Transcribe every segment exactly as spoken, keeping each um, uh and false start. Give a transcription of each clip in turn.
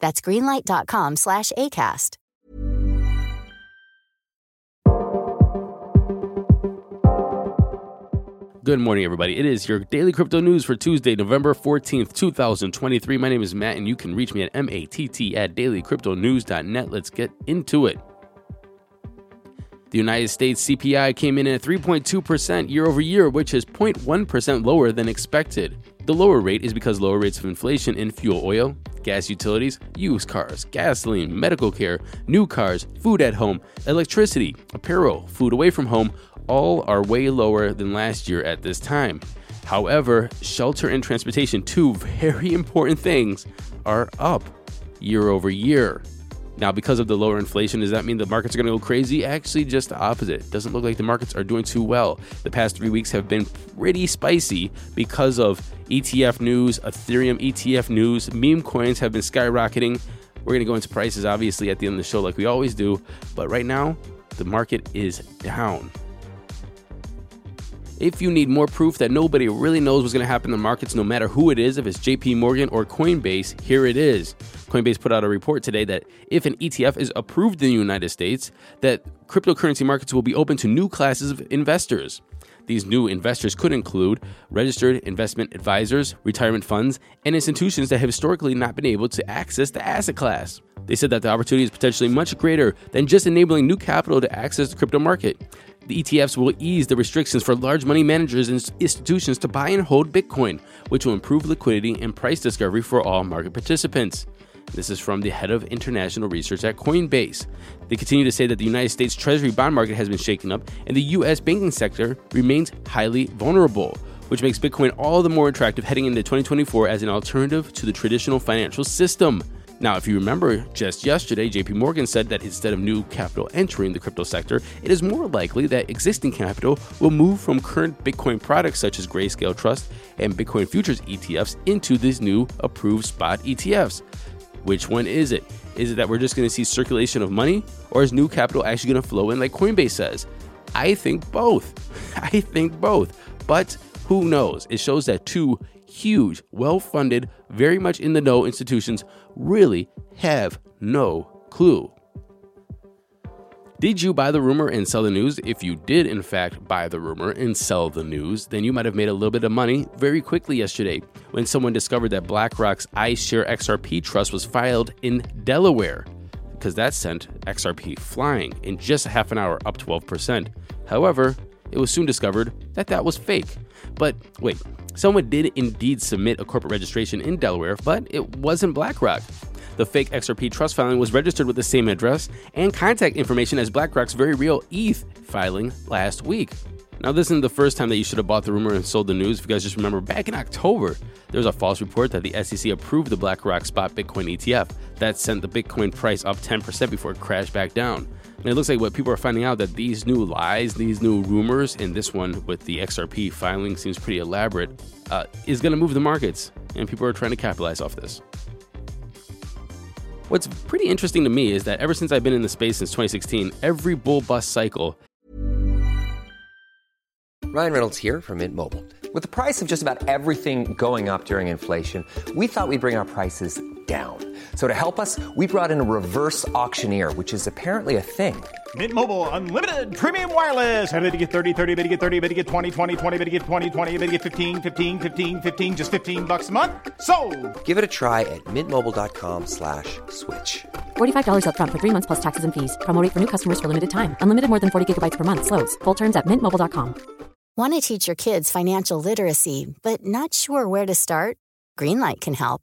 That's greenlight.com slash ACAST. Good morning, everybody. It is your Daily Crypto News for Tuesday, November fourteenth, twenty twenty-three. My name is Matt, and you can reach me at M A T T at daily crypto news dot net. Let's get into it. The United States C P I came in at three point two percent year over year, which is zero point one percent lower than expected. The lower rate is because lower rates of inflation in fuel oil, gas utilities, used cars, gasoline, medical care, new cars, food at home, electricity, apparel, food away from home, all are way lower than last year at this time. However, shelter and transportation, two very important things, are up year over year. Now, because of the lower inflation, does that mean the markets are going to go crazy? Actually, just the opposite. It doesn't look like the markets are doing too well. The past three weeks have been pretty spicy because of E T F news, Ethereum E T F news. Meme coins have been skyrocketing. We're going to go into prices, obviously, at the end of the show like we always do. But right now, the market is down. If you need more proof that nobody really knows what's going to happen in the markets, no matter who it is, if it's J P Morgan or Coinbase, here it is. Coinbase put out a report today that if an E T F is approved in the United States, that cryptocurrency markets will be open to new classes of investors. These new investors could include registered investment advisors, retirement funds, and institutions that have historically not been able to access the asset class. They said that the opportunity is potentially much greater than just enabling new capital to access the crypto market. The E T Fs will ease the restrictions for large money managers and institutions to buy and hold Bitcoin, which will improve liquidity and price discovery for all market participants. This is from the head of international research at Coinbase. They continue to say that the United States Treasury bond market has been shaken up and the U S banking sector remains highly vulnerable, which makes Bitcoin all the more attractive heading into twenty twenty-four as an alternative to the traditional financial system. Now, if you remember, just yesterday, J P Morgan said that instead of new capital entering the crypto sector, it is more likely that existing capital will move from current Bitcoin products such as Grayscale Trust and Bitcoin futures E T Fs into these new approved spot E T Fs. Which one is it? Is it that we're just going to see circulation of money, or is new capital actually going to flow in like Coinbase says? I think both. I think both. But who knows? It shows that two huge, well-funded, very much in the know institutions really have no clue. Did you buy the rumor and sell the news? If you did, in fact, buy the rumor and sell the news, then you might have made a little bit of money very quickly yesterday when someone discovered that BlackRock's iShares X R P Trust was filed in Delaware, because that sent X R P flying in just a half an hour, up twelve percent. However, it was soon discovered that that was fake. But wait, someone did indeed submit a corporate registration in Delaware, but it wasn't BlackRock. The fake X R P trust filing was registered with the same address and contact information as BlackRock's very real E T H filing last week. Now, this isn't the first time that you should have bought the rumor and sold the news. If you guys just remember, back in October, there was a false report that the S E C approved the BlackRock spot Bitcoin E T F. That sent the Bitcoin price up ten percent before it crashed back down. And it looks like what people are finding out, that these new lies, these new rumors, and this one with the X R P filing seems pretty elaborate, uh, is going to move the markets. And people are trying to capitalize off this. What's pretty interesting to me is that ever since I've been in the space since twenty sixteen, every bull bust cycle. Ryan Reynolds here from Mint Mobile. With the price of just about everything going up during inflation, we thought we'd bring our prices down. So to help us, we brought in a reverse auctioneer, which is apparently a thing. Mint Mobile Unlimited Premium Wireless. How to get thirty, thirty, how to get thirty, how to get twenty, twenty, twenty, how to get twenty, twenty, how to get fifteen, fifteen, fifteen, fifteen, just fifteen bucks a month? Sold! Give it a try at mintmobile.com slash switch. forty-five dollars up front for three months plus taxes and fees. Promo rate for new customers for limited time. Unlimited more than forty gigabytes per month. Slows full terms at mint mobile dot com. Want to teach your kids financial literacy, but not sure where to start? Greenlight can help.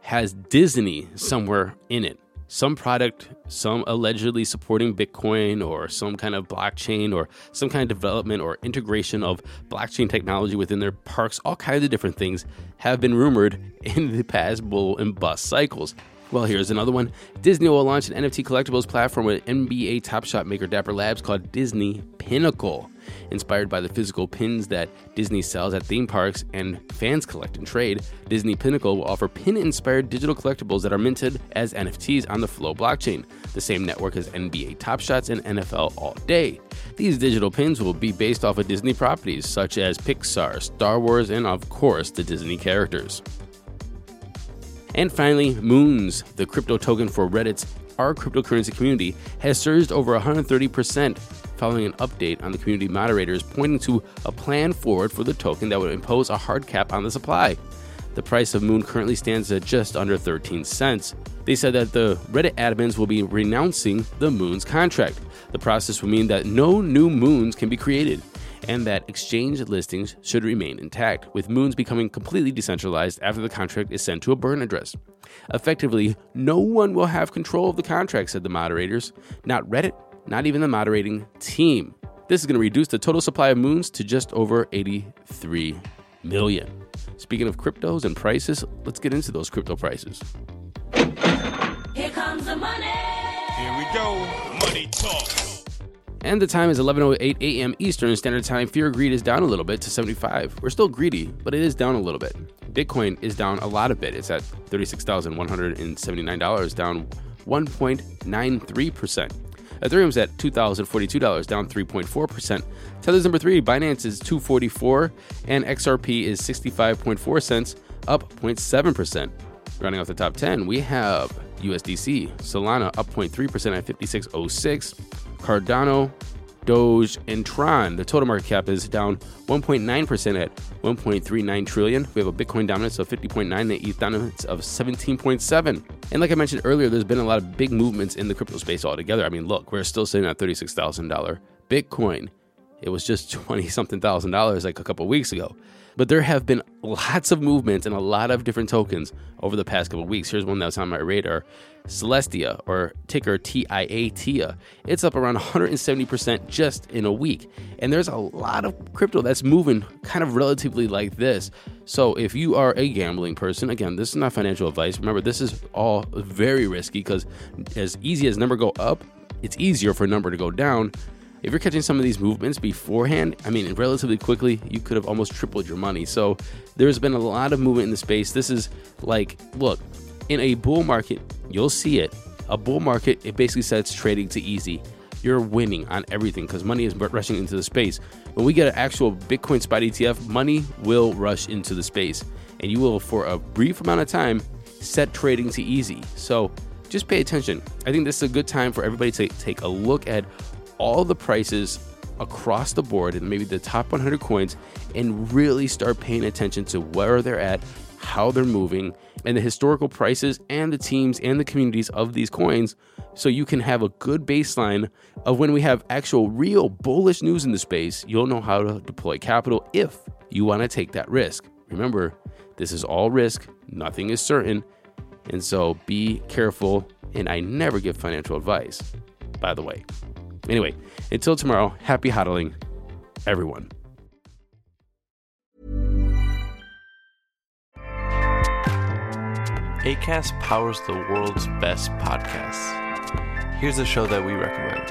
Has Disney somewhere in it, some product, some allegedly supporting Bitcoin or some kind of blockchain or some kind of development or integration of blockchain technology within their parks, all kinds of different things have been rumored in the past bull and bust cycles. Well, here's another one. Disney will launch an N F T collectibles platform with N B A Top Shot maker Dapper Labs called Disney Pinnacle, inspired by the physical pins that Disney sells at theme parks and fans collect and trade. Disney Pinnacle will offer pin-inspired digital collectibles that are minted as N F Ts on the Flow blockchain, the same network as N B A Top Shots and N F L All Day. These digital pins will be based off of Disney properties such as Pixar, Star Wars, and of course, the Disney characters. And finally, Moons, the crypto token for Reddit's Our Cryptocurrency community, has surged over one hundred thirty percent following an update on the community moderators pointing to a plan forward for the token that would impose a hard cap on the supply. The price of Moon currently stands at just under thirteen cents. They said that the Reddit admins will be renouncing the Moons contract. The process will mean that no new Moons can be created, and that exchange listings should remain intact, with Moons becoming completely decentralized after the contract is sent to a burn address. Effectively, no one will have control of the contract, said the moderators. Not Reddit, not even the moderating team. This is going to reduce the total supply of Moons to just over eighty-three million. Speaking of cryptos and prices, let's get into those crypto prices. Here comes the money. Here we go. Money talk. And the time is eleven oh eight a.m. Eastern Standard Time. Fear of greed is down a little bit to seventy-five. We're still greedy, but it is down a little bit. Bitcoin is down a lot of it. It's at thirty-six thousand one hundred seventy-nine dollars, down one point nine three percent. Ethereum's at two thousand forty-two dollars, down three point four percent. Tether's number three, Binance is two dollars and forty-four cents, and X R P is sixty-five point four cents, up zero point seven percent. Rounding off the top ten, we have U S D C, Solana up zero point three percent at fifty-six oh six. Cardano, Doge, and Tron. The total market cap is down one point nine percent at one point three nine trillion. We have a Bitcoin dominance of fifty point nine and an E T H dominance of seventeen point seven. And like I mentioned earlier, there's been a lot of big movements in the crypto space altogether. I mean, look, we're still sitting at thirty-six thousand dollars Bitcoin. It was just twenty something thousand dollars like a couple weeks ago. But there have been lots of movements and a lot of different tokens over the past couple weeks. Here's one that's on my radar. Celestia, or ticker T I A T I A. It's up around one hundred seventy percent just in a week. And there's a lot of crypto that's moving kind of relatively like this. So if you are a gambling person, again, this is not financial advice. Remember, this is all very risky because as easy as number go up, it's easier for number to go down. If you're catching some of these movements beforehand, I mean, relatively quickly, you could have almost tripled your money. So there's been a lot of movement in the space. This is like, look, in a bull market, you'll see it. A bull market, it basically sets trading to easy. You're winning on everything because money is rushing into the space. When we get an actual Bitcoin spot E T F, money will rush into the space. And you will, for a brief amount of time, set trading to easy. So just pay attention. I think this is a good time for everybody to take a look at all the prices across the board and maybe the top one hundred coins and really start paying attention to where they're at, how they're moving, and the historical prices and the teams and the communities of these coins so you can have a good baseline of when we have actual real bullish news in the space, you'll know how to deploy capital if you want to take that risk. Remember, this is all risk. Nothing is certain. And so be careful. And I never give financial advice, by the way. Anyway, until tomorrow, happy hodling, everyone. Acast powers the world's best podcasts. Here's a show that we recommend.